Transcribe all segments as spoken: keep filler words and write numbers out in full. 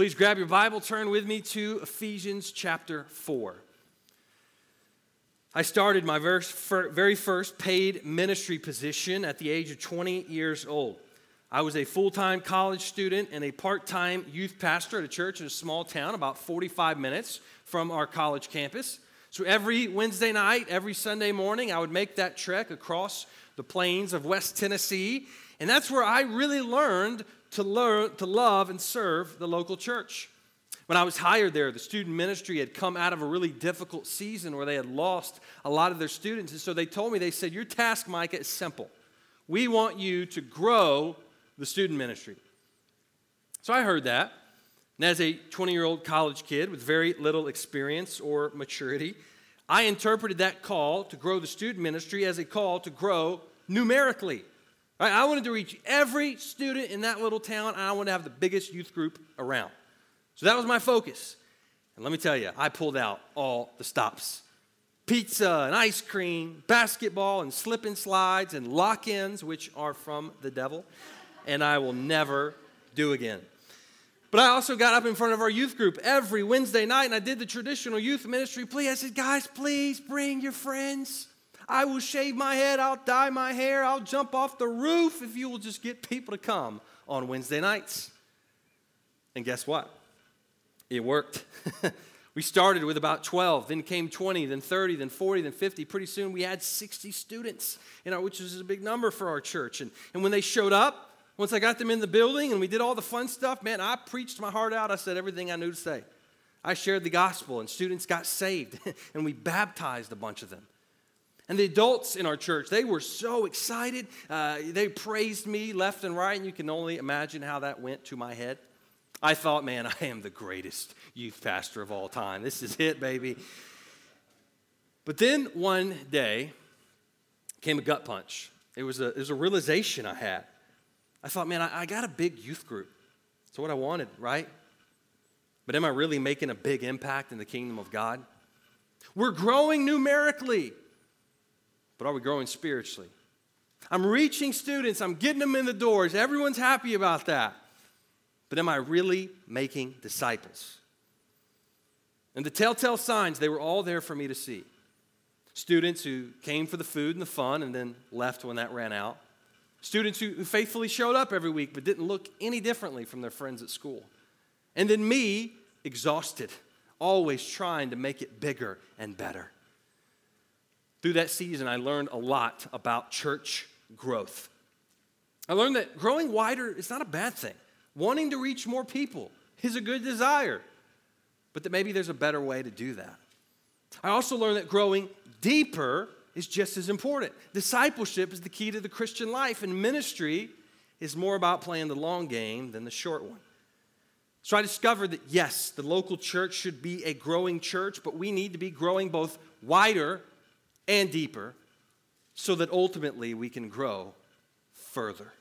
Please grab your Bible, turn with me to Ephesians chapter four. I started my very first paid ministry position at the age of twenty years old. I was a full-time college student and a part-time youth pastor at a church in a small town about forty-five minutes from our college campus. So every Wednesday night, every Sunday morning, I would make that trek across the plains of West Tennessee, and that's where I really learned to learn to love and serve the local church. When I was hired there, the student ministry had come out of a really difficult season where they had lost a lot of their students. And so they told me, they said, your task, Micah, is simple. We want you to grow the student ministry. So I heard that. And as a twenty-year-old college kid with very little experience or maturity, I interpreted that call to grow the student ministry as a call to grow numerically. Right? I wanted to reach every student in that little town, and I wanted to have the biggest youth group around. So that was my focus. And let me tell you, I pulled out all the stops. Pizza and ice cream, basketball and slip and slides and lock-ins, which are from the devil, and I will never do again. But I also got up in front of our youth group every Wednesday night, and I did the traditional youth ministry plea. I said, guys, please bring your friends. I will shave my head. I'll dye my hair. I'll jump off the roof if you will just get people to come on Wednesday nights. And guess what? It worked. We started with about twelve, then came twenty, then thirty, then forty, then fifty. Pretty soon we had sixty students, in our, which is a big number for our church. And, and when they showed up, once I got them in the building and we did all the fun stuff, man, I preached my heart out. I said everything I knew to say. I shared the gospel, and students got saved, and we baptized a bunch of them. And the adults in our church, they were so excited. Uh, they praised me left and right, and you can only imagine how that went to my head. I thought, man, I am the greatest youth pastor of all time. This is it, baby. But then one day came a gut punch. It was a, it was a realization I had. I thought, man, I, I got a big youth group. That's what I wanted, right? But am I really making a big impact in the kingdom of God? We're growing numerically, but are we growing spiritually? I'm reaching students. I'm getting them in the doors. Everyone's happy about that. But am I really making disciples? And the telltale signs, they were all there for me to see. Students who came for the food and the fun and then left when that ran out. Students who, who faithfully showed up every week but didn't look any differently from their friends at school. And then me, exhausted, always trying to make it bigger and better. Through that season, I learned a lot about church growth. I learned that growing wider is not a bad thing. Wanting to reach more people is a good desire, but that maybe there's a better way to do that. I also learned that growing deeper is just as important. Discipleship is the key to the Christian life, and ministry is more about playing the long game than the short one. So I discovered that, yes, the local church should be a growing church, but we need to be growing both wider and deeper so that ultimately we can grow further.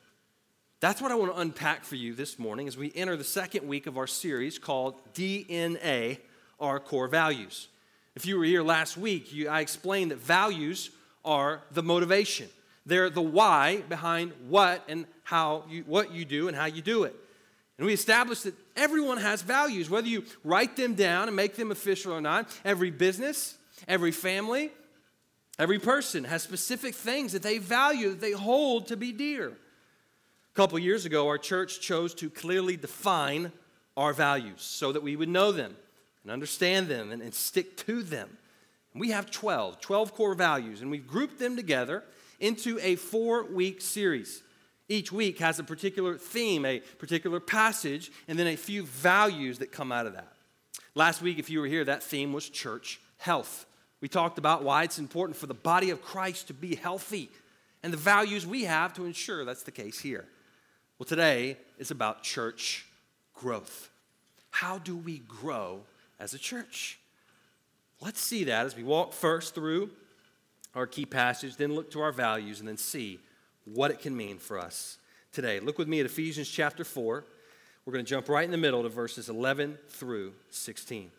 That's what I want to unpack for you this morning as we enter the second week of our series called D N A, Our Core Values. If you were here last week, you, I explained that values are the motivation. They're the why behind what and how you, what you do and how you do it. And we established that everyone has values, whether you write them down and make them official or not. Every business, every family, every person has specific things that they value, that they hold to be dear. A couple years ago, our church chose to clearly define our values so that we would know them and understand them and, and stick to them. And we have twelve, twelve core values, and we've grouped them together into a four-week series. Each week has a particular theme, a particular passage, and then a few values that come out of that. Last week, if you were here, that theme was church health. We talked about why it's important for the body of Christ to be healthy and the values we have to ensure that's the case here. Well, today is about church growth. How do we grow as a church? Let's see that as we walk first through our key passage, then look to our values, and then see what it can mean for us today. Look with me at Ephesians chapter four. We're going to jump right in the middle to verses eleven through sixteen.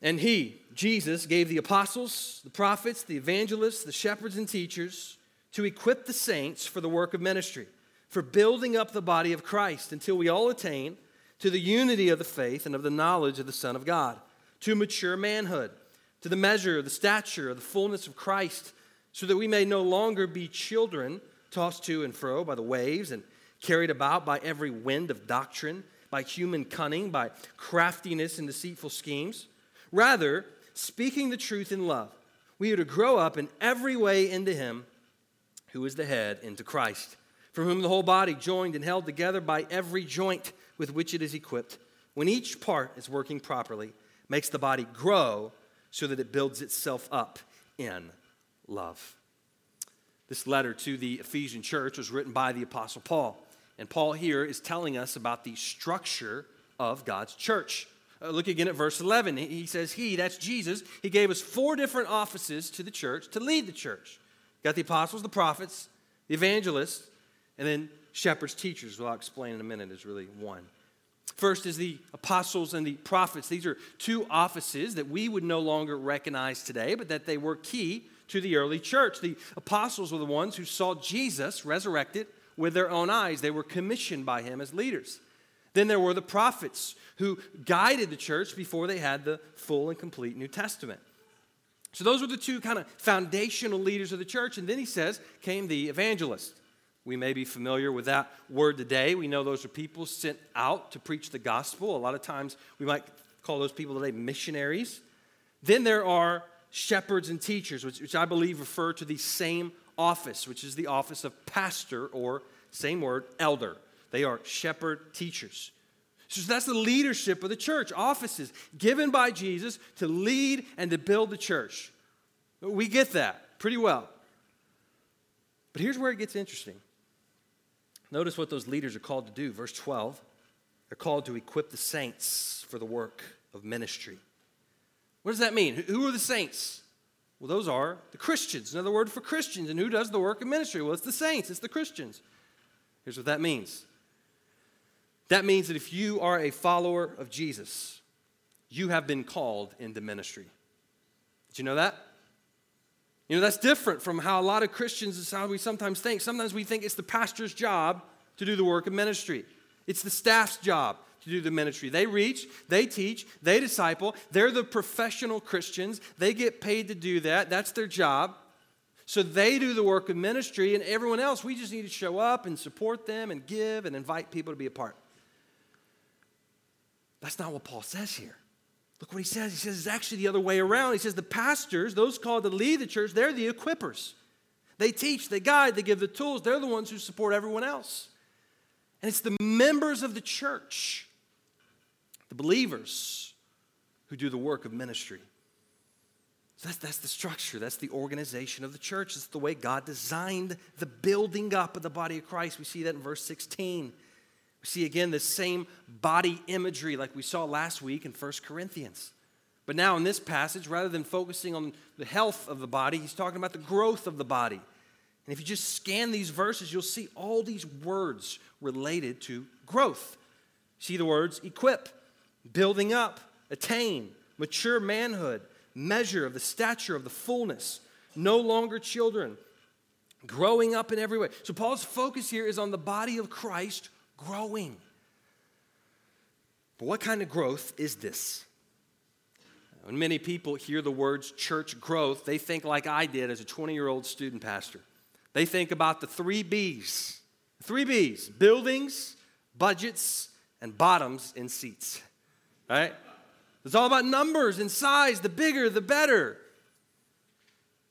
And he, Jesus, gave the apostles, the prophets, the evangelists, the shepherds, and teachers to equip the saints for the work of ministry, for building up the body of Christ until we all attain to the unity of the faith and of the knowledge of the Son of God, to mature manhood, to the measure, the stature, of the fullness of Christ, so that we may no longer be children tossed to and fro by the waves and carried about by every wind of doctrine, by human cunning, by craftiness and deceitful schemes. Rather, speaking the truth in love, we are to grow up in every way into him who is the head, into Christ, from whom the whole body, joined and held together by every joint with which it is equipped, when each part is working properly, makes the body grow so that it builds itself up in love. This letter to the Ephesian church was written by the Apostle Paul. And Paul here is telling us about the structure of God's church. Uh, look again at verse eleven. He says, he, that's Jesus, he gave us four different offices to the church to lead the church. Got the apostles, the prophets, the evangelists, and then shepherds, teachers, which I'll explain in a minute, is really one. First is the apostles and the prophets. These are two offices that we would no longer recognize today, but that they were key to the early church. The apostles were the ones who saw Jesus resurrected with their own eyes. They were commissioned by him as leaders. Then there were the prophets who guided the church before they had the full and complete New Testament. So those were the two kind of foundational leaders of the church. And then he says, came the evangelist. We may be familiar with that word today. We know those are people sent out to preach the gospel. A lot of times we might call those people today missionaries. Then there are shepherds and teachers, which, which I believe refer to the same office, which is the office of pastor, or same word, elder. They are shepherd teachers. So that's the leadership of the church, offices given by Jesus to lead and to build the church. We get that pretty well. But here's where it gets interesting. Notice what those leaders are called to do. Verse twelve, they're called to equip the saints for the work of ministry. What does that mean? Who are the saints? Well, those are the Christians. Another word for Christians. And who does the work of ministry? Well, it's the saints. It's the Christians. Here's what that means. That means that if you are a follower of Jesus, you have been called into ministry. Did you know that? You know, that's different from how a lot of Christians is how we sometimes think. Sometimes we think it's the pastor's job to do the work of ministry. It's the staff's job to do the ministry. They reach, they teach, they disciple. They're the professional Christians. They get paid to do that. That's their job. So they do the work of ministry, and everyone else, we just need to show up and support them and give and invite people to be a part. That's not what Paul says here. Look what he says. He says it's actually the other way around. He says the pastors, those called to lead the church, they're the equippers. They teach, they guide, they give the tools. They're the ones who support everyone else. And it's the members of the church, the believers, who do the work of ministry. So that's, that's the structure. That's the organization of the church. It's the way God designed the building up of the body of Christ. We see that in verse sixteen. We see again the same body imagery like we saw last week in First Corinthians. But now in this passage, rather than focusing on the health of the body, he's talking about the growth of the body. And if you just scan these verses, you'll see all these words related to growth. See the words equip, building up, attain, mature manhood, measure of the stature of the fullness, no longer children, growing up in every way. So Paul's focus here is on the body of Christ growing. But what kind of growth is this? When many people hear the words church growth, they think like I did as a twenty-year-old student pastor. They think about the three B's. Three B's, buildings, budgets, and bottoms in seats, right? It's all about numbers and size, the bigger, the better.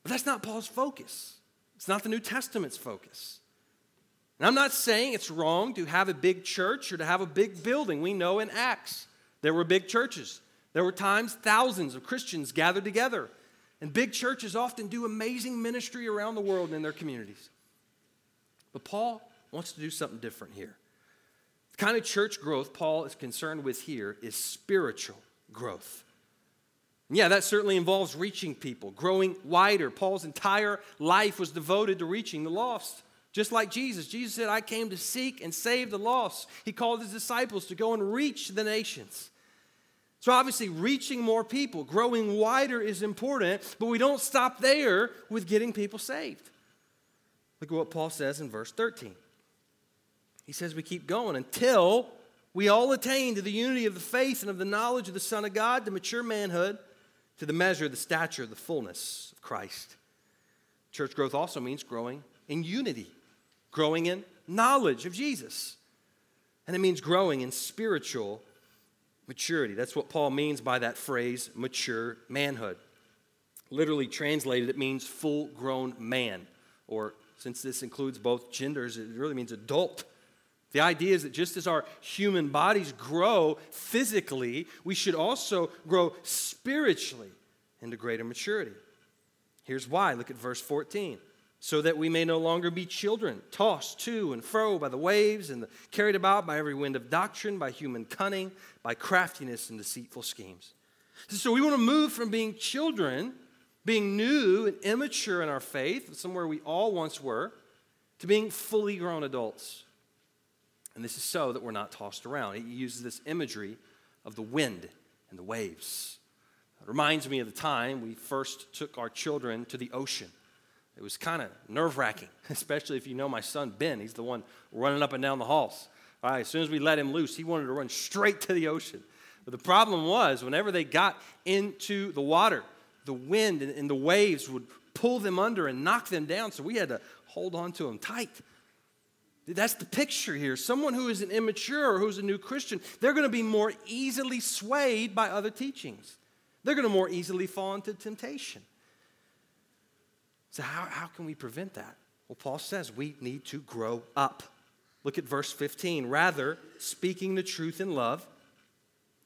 But that's not Paul's focus. It's not the New Testament's focus. And I'm not saying it's wrong to have a big church or to have a big building. We know in Acts there were big churches. There were times thousands of Christians gathered together. And big churches often do amazing ministry around the world and in their communities. But Paul wants to do something different here. The kind of church growth Paul is concerned with here is spiritual growth. And yeah, that certainly involves reaching people, growing wider. Paul's entire life was devoted to reaching the lost, just like Jesus. Jesus said, I came to seek and save the lost. He called his disciples to go and reach the nations. So obviously, reaching more people, growing wider is important, but we don't stop there with getting people saved. Look at what Paul says in verse thirteen. He says we keep going until We all attain to the unity of the faith and of the knowledge of the Son of God, to mature manhood, to the measure, the stature, the fullness of Christ. Church growth also means growing in unity, growing in knowledge of Jesus. And it means growing in spiritual maturity. That's what Paul means by that phrase, mature manhood. Literally translated, it means full-grown man. Or since this includes both genders, it really means adult. The idea is that just as our human bodies grow physically, we should also grow spiritually into greater maturity. Here's why. Look at verse fourteen. So that we may no longer be children, tossed to and fro by the waves and carried about by every wind of doctrine, by human cunning, by craftiness and deceitful schemes. So we want to move from being children, being new and immature in our faith, somewhere we all once were, to being fully grown adults. And this is so that we're not tossed around. It uses this imagery of the wind and the waves. It reminds me of the time we first took our children to the ocean. It was kind of nerve-wracking, especially if you know my son, Ben. He's the one running up and down the halls. All right, as soon as we let him loose, he wanted to run straight to the ocean. But the problem was, whenever they got into the water, the wind and the waves would pull them under and knock them down, so we had to hold on to them tight. That's the picture here. Someone who is an immature or who's a new Christian, they're going to be more easily swayed by other teachings. They're going to more easily fall into temptation. So how, how can we prevent that? Well, Paul says we need to grow up. Look at verse fifteen. Rather, speaking the truth in love,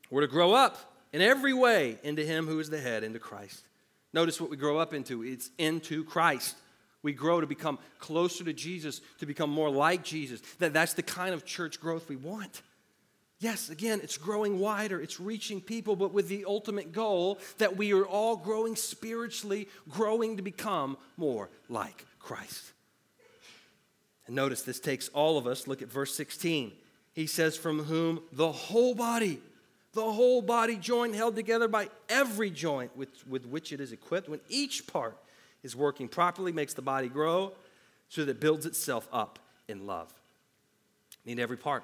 we're to grow up in every way into him who is the head, into Christ. Notice what we grow up into. It's into Christ. We grow to become closer to Jesus, to become more like Jesus. That, that's the kind of church growth we want. Yes, again, it's growing wider, it's reaching people, but with the ultimate goal that we are all growing spiritually, growing to become more like Christ. And notice this takes all of us. Look at verse sixteen. He says, from whom the whole body, the whole body joined, held together by every joint with, with which it is equipped, when each part is working properly, makes the body grow so that it builds itself up in love. Need every part.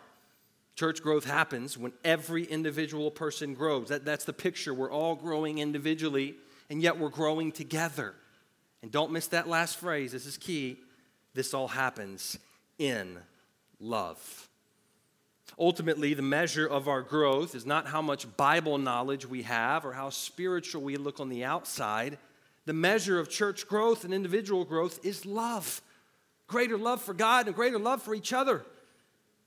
Church growth happens when every individual person grows. That, that's the picture. We're all growing individually, and yet we're growing together. And don't miss that last phrase. This is key. This all happens in love. Ultimately, the measure of our growth is not how much Bible knowledge we have or how spiritual we look on the outside. The measure of church growth and individual growth is love. Greater love for God and greater love for each other.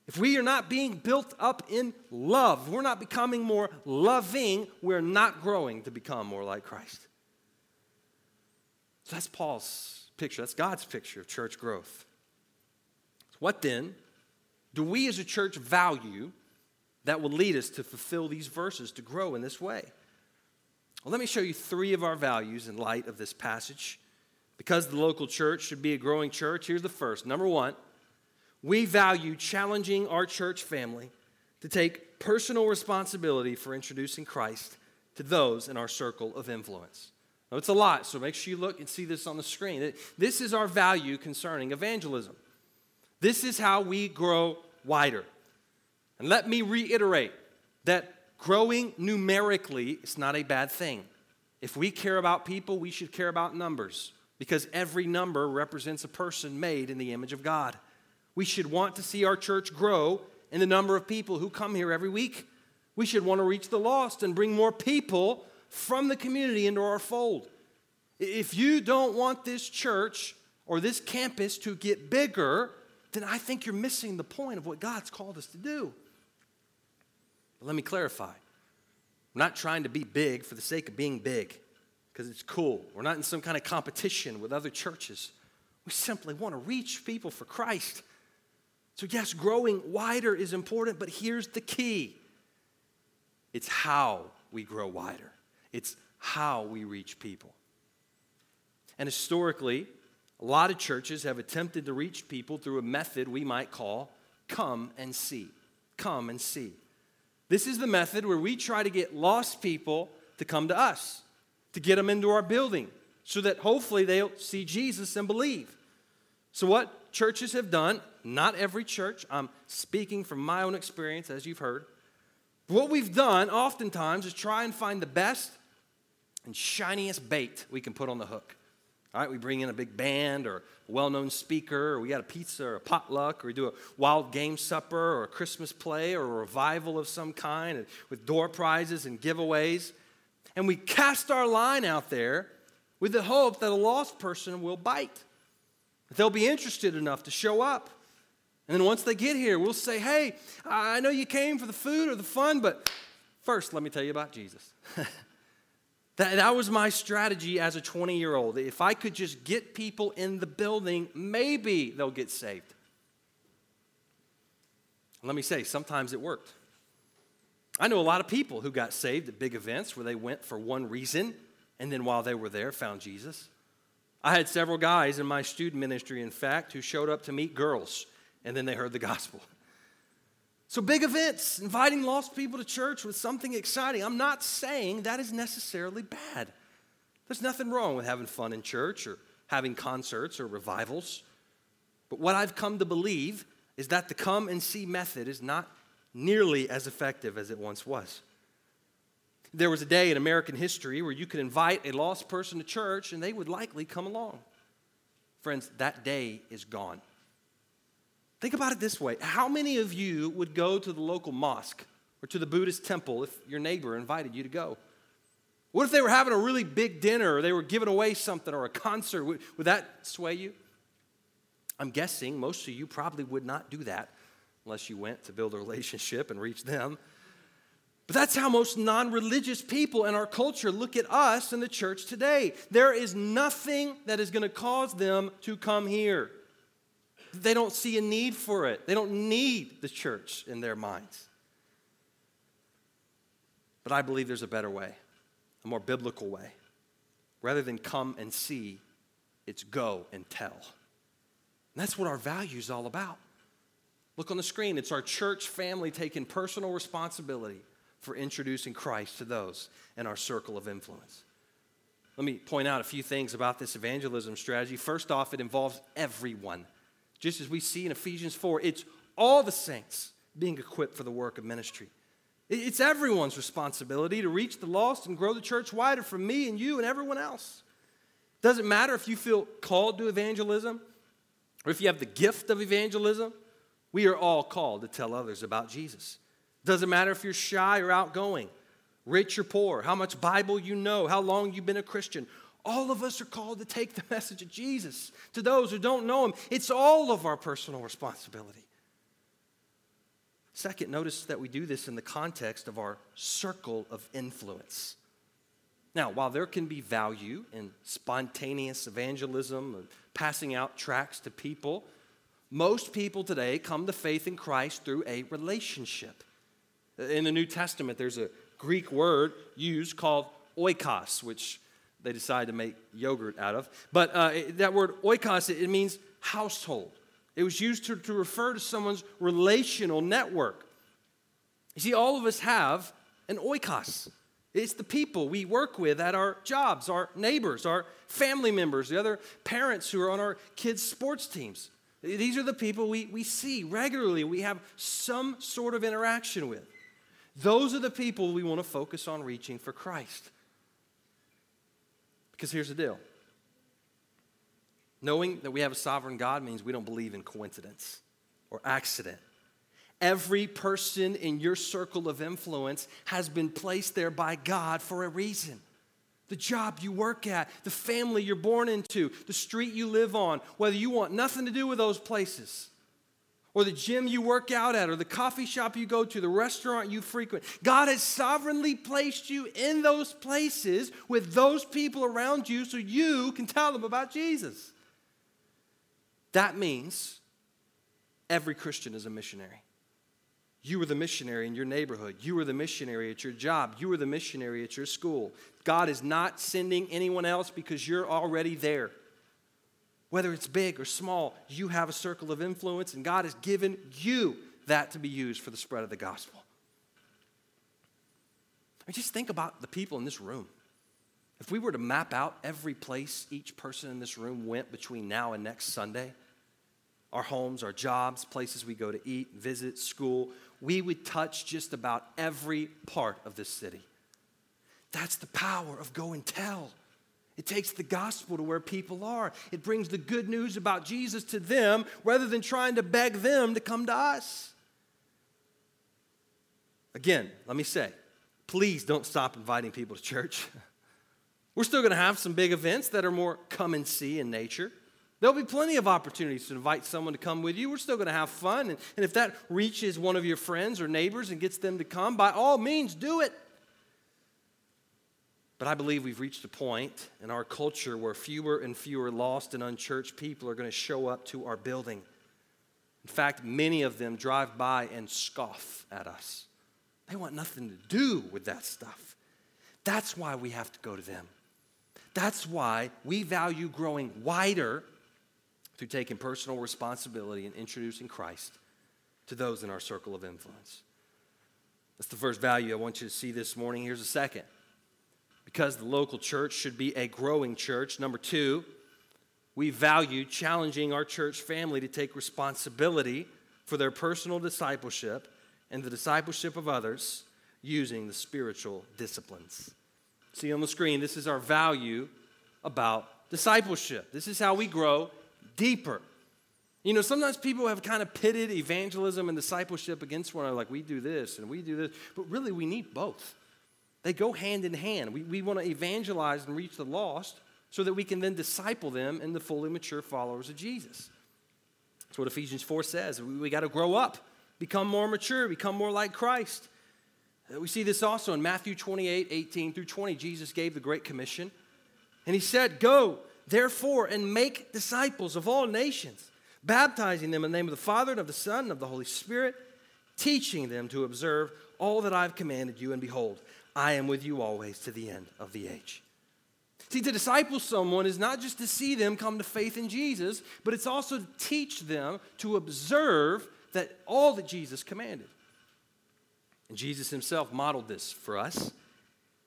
If we are not being built up in love, we're not becoming more loving, we're not growing to become more like Christ. So that's Paul's picture. That's God's picture of church growth. What then do we as a church value that will lead us to fulfill these verses, to grow in this way? Well, let me show you three of our values in light of this passage. Because the local church should be a growing church, here's the first. Number one, we value challenging our church family to take personal responsibility for introducing Christ to those in our circle of influence. Now, it's a lot, so make sure you look and see this on the screen. This is our value concerning evangelism. This is how we grow wider. And let me reiterate that growing numerically is not a bad thing. If we care about people, we should care about numbers, because every number represents a person made in the image of God. We should want to see our church grow in the number of people who come here every week. We should want to reach the lost and bring more people from the community into our fold. If you don't want this church or this campus to get bigger, then I think you're missing the point of what God's called us to do. But let me clarify. We're not trying to be big for the sake of being big because it's cool. We're not in some kind of competition with other churches. We simply want to reach people for Christ. So yes, growing wider is important, but here's the key. It's how we grow wider. It's how we reach people. And historically, a lot of churches have attempted to reach people through a method we might call come and see. Come and see. This is the method where we try to get lost people to come to us, to get them into our building, so that hopefully they'll see Jesus and believe. So what churches have done, not every church, I'm speaking from my own experience, as you've heard, what we've done oftentimes is try and find the best and shiniest bait we can put on the hook. All right, we bring in a big band or a well-known speaker, or we got a pizza or a potluck, or we do a wild game supper or a Christmas play or a revival of some kind and with door prizes and giveaways. And we cast our line out there with the hope that a lost person will bite, that they'll be interested enough to show up. And then once they get here, we'll say, hey, I know you came for the food or the fun, but first let me tell you about Jesus. That, that was my strategy as a twenty-year-old. If I could just get people in the building, maybe they'll get saved. Let me say, sometimes it worked. I know a lot of people who got saved at big events where they went for one reason, and then while they were there, found Jesus. I had several guys in my student ministry, in fact, who showed up to meet girls, and then they heard the gospel. So big events, inviting lost people to church with something exciting. I'm not saying that is necessarily bad. There's nothing wrong with having fun in church or having concerts or revivals. But what I've come to believe is that the come and see method is not nearly as effective as it once was. There was a day in American history where you could invite a lost person to church and they would likely come along. Friends, that day is gone. Think about it this way. How many of you would go to the local mosque or to the Buddhist temple if your neighbor invited you to go? What if they were having a really big dinner or they were giving away something or a concert? Would, would that sway you? I'm guessing most of you probably would not do that unless you went to build a relationship and reach them. But that's how most non-religious people in our culture look at us and the church today. There is nothing that is going to cause them to come here. They don't see a need for it. They don't need the church in their minds. But I believe there's a better way, a more biblical way. Rather than come and see, it's go and tell. And that's what our value is all about. Look on the screen. It's our church family taking personal responsibility for introducing Christ to those in our circle of influence. Let me point out a few things about this evangelism strategy. First off, it involves everyone. Just as we see in Ephesians four, it's all the saints being equipped for the work of ministry. It's everyone's responsibility to reach the lost and grow the church wider for me and you and everyone else. It doesn't matter if you feel called to evangelism or if you have the gift of evangelism. We are all called to tell others about Jesus. It doesn't matter if you're shy or outgoing, rich or poor, how much Bible you know, how long you've been a Christian. All of us are called to take the message of Jesus to those who don't know him. It's all of our personal responsibility. Second, notice that we do this in the context of our circle of influence. Now, while there can be value in spontaneous evangelism and passing out tracts to people, most people today come to faith in Christ through a relationship. In the New Testament, there's a Greek word used called oikos, which they decided to make yogurt out of. But uh, that word oikos, it means household. It was used to, to refer to someone's relational network. You see, all of us have an oikos. It's the people we work with at our jobs, our neighbors, our family members, the other parents who are on our kids' sports teams. These are the people we, we see regularly, we have some sort of interaction with. Those are the people we want to focus on reaching for Christ. Because here's the deal. Knowing that we have a sovereign God means we don't believe in coincidence or accident. Every person in your circle of influence has been placed there by God for a reason. The job you work at, the family you're born into, the street you live on, whether you want nothing to do with those places, or the gym you work out at, or the coffee shop you go to, the restaurant you frequent. God has sovereignly placed you in those places with those people around you so you can tell them about Jesus. That means every Christian is a missionary. You were the missionary in your neighborhood. You were the missionary at your job. You were the missionary at your school. God is not sending anyone else because you're already there. Whether it's big or small, you have a circle of influence, and God has given you that to be used for the spread of the gospel. I mean, just think about the people in this room. If we were to map out every place each person in this room went between now and next Sunday, our homes, our jobs, places we go to eat, visit, school, we would touch just about every part of this city. That's the power of go and tell. It takes the gospel to where people are. It brings the good news about Jesus to them rather than trying to beg them to come to us. Again, let me say, please don't stop inviting people to church. We're still going to have some big events that are more come and see in nature. There'll be plenty of opportunities to invite someone to come with you. We're still going to have fun. And, and if that reaches one of your friends or neighbors and gets them to come, by all means, do it. But I believe we've reached a point in our culture where fewer and fewer lost and unchurched people are going to show up to our building. In fact, many of them drive by and scoff at us. They want nothing to do with that stuff. That's why we have to go to them. That's why we value growing wider through taking personal responsibility and introducing Christ to those in our circle of influence. That's the first value I want you to see this morning. Here's the second. Because the local church should be a growing church. Number two, we value challenging our church family to take responsibility for their personal discipleship and the discipleship of others using the spiritual disciplines. See on the screen, this is our value about discipleship. This is how we grow deeper. You know, sometimes people have kind of pitted evangelism and discipleship against one another, like we do this and we do this, but really we need both. They go hand in hand. We, we want to evangelize and reach the lost so that we can then disciple them into fully mature followers of Jesus. That's what Ephesians four says. We, we got to grow up, become more mature, become more like Christ. We see this also in Matthew twenty-eight, eighteen through twenty. Jesus gave the Great Commission, and he said, "Go, therefore, and make disciples of all nations, baptizing them in the name of the Father and of the Son and of the Holy Spirit, teaching them to observe all that I've commanded you, and behold, I am with you always to the end of the age." See, to disciple someone is not just to see them come to faith in Jesus, but it's also to teach them to observe that all that Jesus commanded. And Jesus himself modeled this for us.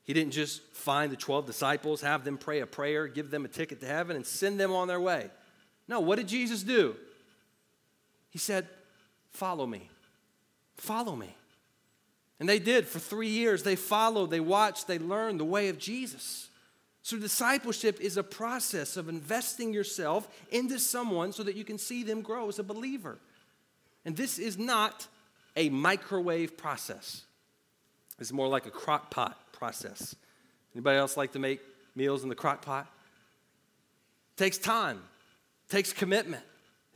He didn't just find the twelve disciples, have them pray a prayer, give them a ticket to heaven, and send them on their way. No, what did Jesus do? He said, "Follow me. Follow me." And they did. For three years, they followed, they watched, they learned the way of Jesus. So discipleship is a process of investing yourself into someone so that you can see them grow as a believer. And this is not a microwave process. It's more like a crock pot process. Anybody else like to make meals in the crock pot? It takes time. It takes commitment.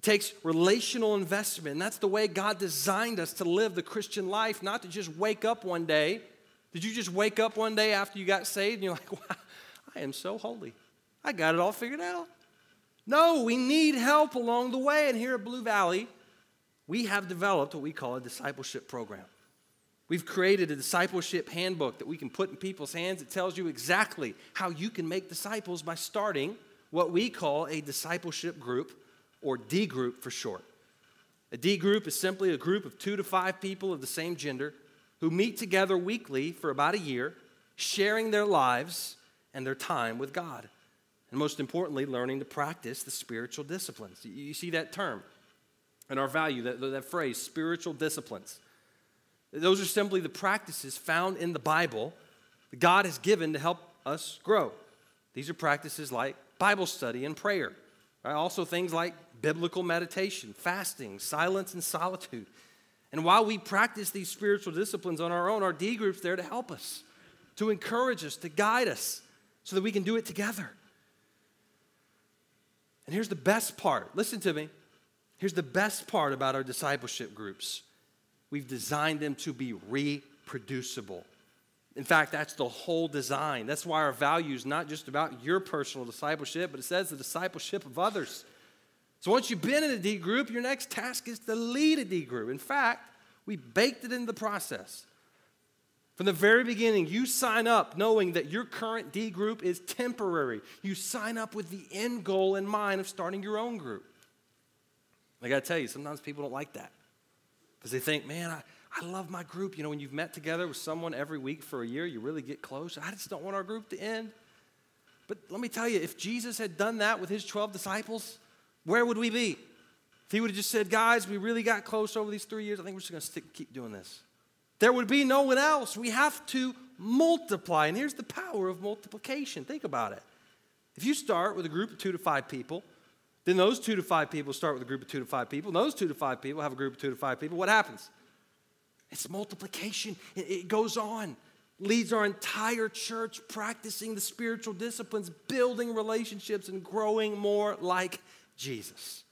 Takes relational investment. And that's the way God designed us to live the Christian life, not to just wake up one day. Did you just wake up one day after you got saved and you're like, "Wow, I am so holy. I got it all figured out"? No, we need help along the way. And here at Blue Valley, we have developed what we call a discipleship program. We've created a discipleship handbook that we can put in people's hands. It tells you exactly how you can make disciples by starting what we call a discipleship group, or D group for short. A D group is simply a group of two to five people of the same gender who meet together weekly for about a year, sharing their lives and their time with God, and most importantly, learning to practice the spiritual disciplines. You see that term and our value, that, that phrase, spiritual disciplines. Those are simply the practices found in the Bible that God has given to help us grow. These are practices like Bible study and prayer. Also things like biblical meditation, fasting, silence, and solitude. And while we practice these spiritual disciplines on our own, our D group's there to help us, to encourage us, to guide us, so that we can do it together. And here's the best part. Listen to me. Here's the best part about our discipleship groups. We've designed them to be reproducible. In fact, that's the whole design. That's why our value is not just about your personal discipleship, but it says the discipleship of others. So once you've been in a D group, your next task is to lead a D group. In fact, we baked it into the process. From the very beginning, you sign up knowing that your current D group is temporary. You sign up with the end goal in mind of starting your own group. I got to tell you, sometimes people don't like that because they think, man, I... I love my group. You know, when you've met together with someone every week for a year, you really get close. I just don't want our group to end. But let me tell you, if Jesus had done that with his twelve disciples, where would we be? If he would have just said, guys, we really got close over these three years. I think we're just going to stick, keep doing this. There would be no one else. We have to multiply. And here's the power of multiplication. Think about it. If you start with a group of two to five people, then those two to five people start with a group of two to five people. And those two to five people have a group of two to five people. What happens? It's multiplication. It, it goes on. Leads our entire church practicing the spiritual disciplines, building relationships, and growing more like Jesus.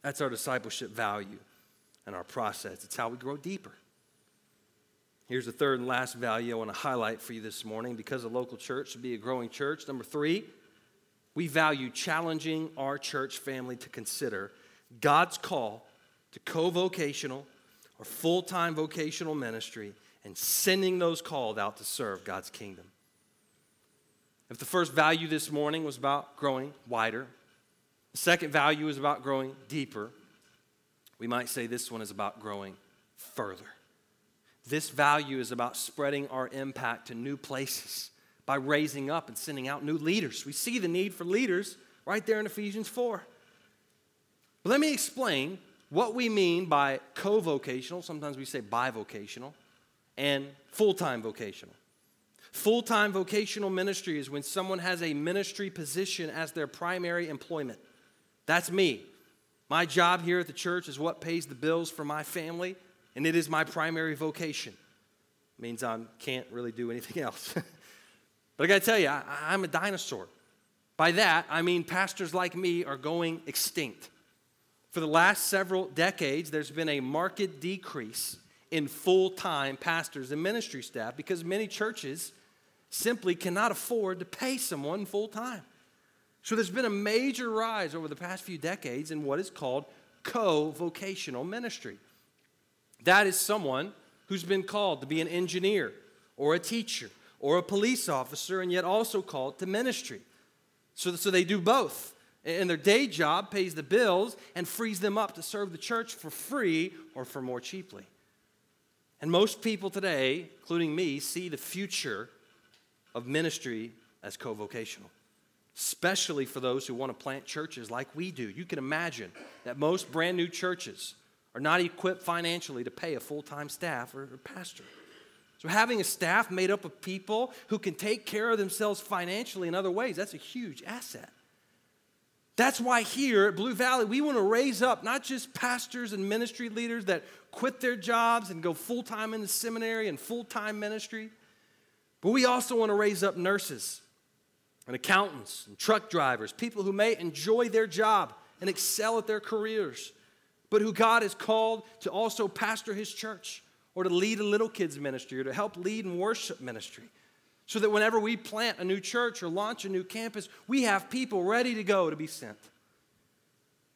That's our discipleship value and our process. It's how we grow deeper. Here's the third and last value I want to highlight for you this morning. Because a local church should be a growing church. Number three, we value challenging our church family to consider God's call to co-vocational or full-time vocational ministry and sending those called out to serve God's kingdom. If the first value this morning was about growing wider, the second value is about growing deeper, we might say this one is about growing further. This value is about spreading our impact to new places by raising up and sending out new leaders. We see the need for leaders right there in Ephesians four. But let me explain what we mean by co-vocational, sometimes we say bivocational, and full-time vocational. Full-time vocational ministry is when someone has a ministry position as their primary employment. That's me. My job here at the church is what pays the bills for my family, and it is my primary vocation. It means I can't really do anything else. But I got to tell you, I, I'm a dinosaur. By that, I mean pastors like me are going extinct. For the last several decades, there's been a marked decrease in full-time pastors and ministry staff because many churches simply cannot afford to pay someone full-time. So there's been a major rise over the past few decades in what is called co-vocational ministry. That is someone who's been called to be an engineer or a teacher or a police officer and yet also called to ministry. So, so they do both. And their day job pays the bills and frees them up to serve the church for free or for more cheaply. And most people today, including me, see the future of ministry as co-vocational, especially for those who want to plant churches like we do. You can imagine that most brand new churches are not equipped financially to pay a full-time staff or a pastor. So having a staff made up of people who can take care of themselves financially in other ways, that's a huge asset. That's why here at Blue Valley, we want to raise up not just pastors and ministry leaders that quit their jobs and go full-time into seminary and full-time ministry, but we also want to raise up nurses and accountants and truck drivers, people who may enjoy their job and excel at their careers, but who God has called to also pastor his church or to lead a little kids ministry or to help lead in worship ministry. So that whenever we plant a new church or launch a new campus, we have people ready to go to be sent.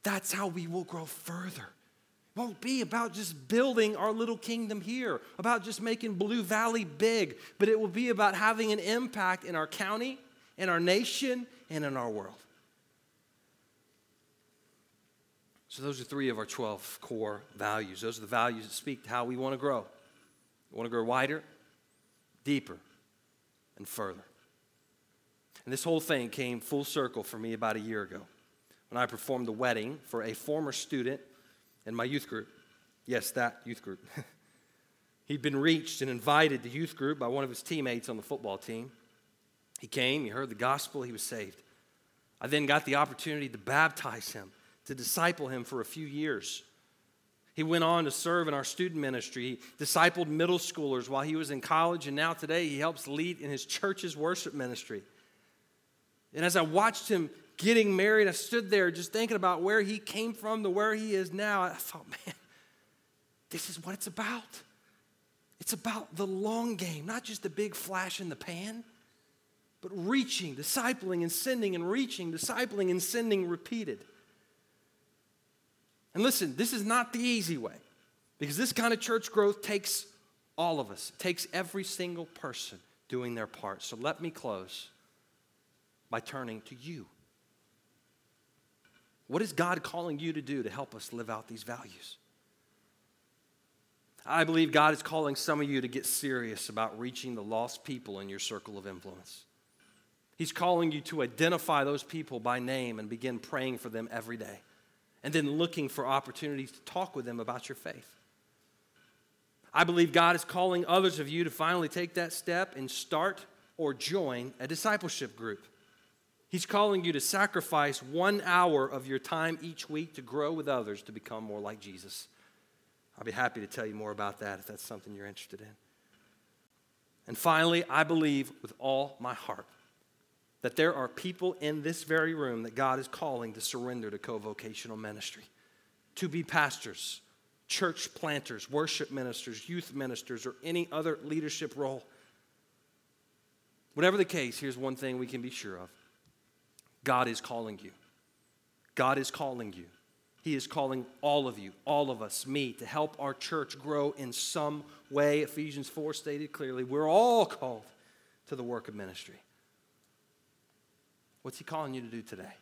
That's how we will grow further. It won't be about just building our little kingdom here, about just making Blue Valley big, but it will be about having an impact in our county, in our nation, and in our world. So those are three of our twelve core values. Those are the values that speak to how we want to grow. We want to grow wider, deeper, and further. And this whole thing came full circle for me about a year ago when I performed the wedding for a former student in my youth group. Yes, that youth group. He'd been reached and invited to youth group by one of his teammates on the football team. He came, he heard the gospel, he was saved. I then got the opportunity to baptize him, to disciple him for a few years. He went on to serve in our student ministry. He discipled middle schoolers while he was in college, and now today he helps lead in his church's worship ministry. And as I watched him getting married, I stood there just thinking about where he came from to where he is now. I thought, man, this is what it's about. It's about the long game, not just the big flash in the pan, but reaching, discipling, and sending, and reaching, discipling, and sending repeated. And listen, this is not the easy way, because this kind of church growth takes all of us. It takes every single person doing their part. So let me close by turning to you. What is God calling you to do to help us live out these values? I believe God is calling some of you to get serious about reaching the lost people in your circle of influence. He's calling you to identify those people by name and begin praying for them every day. and then looking for opportunities to talk with them about your faith. I believe God is calling others of you to finally take that step and start or join a discipleship group. He's calling you to sacrifice one hour of your time each week to grow with others to become more like Jesus. I'll be happy to tell you more about that if that's something you're interested in. And finally, I believe with all my heart that there are people in this very room that God is calling to surrender to co-vocational ministry, to be pastors, church planters, worship ministers, youth ministers, or any other leadership role. Whatever the case, here's one thing we can be sure of. God is calling you. God is calling you. He is calling all of you, all of us, me, to help our church grow in some way. Ephesians four stated clearly, we're all called to the work of ministry. What's he calling you to do today?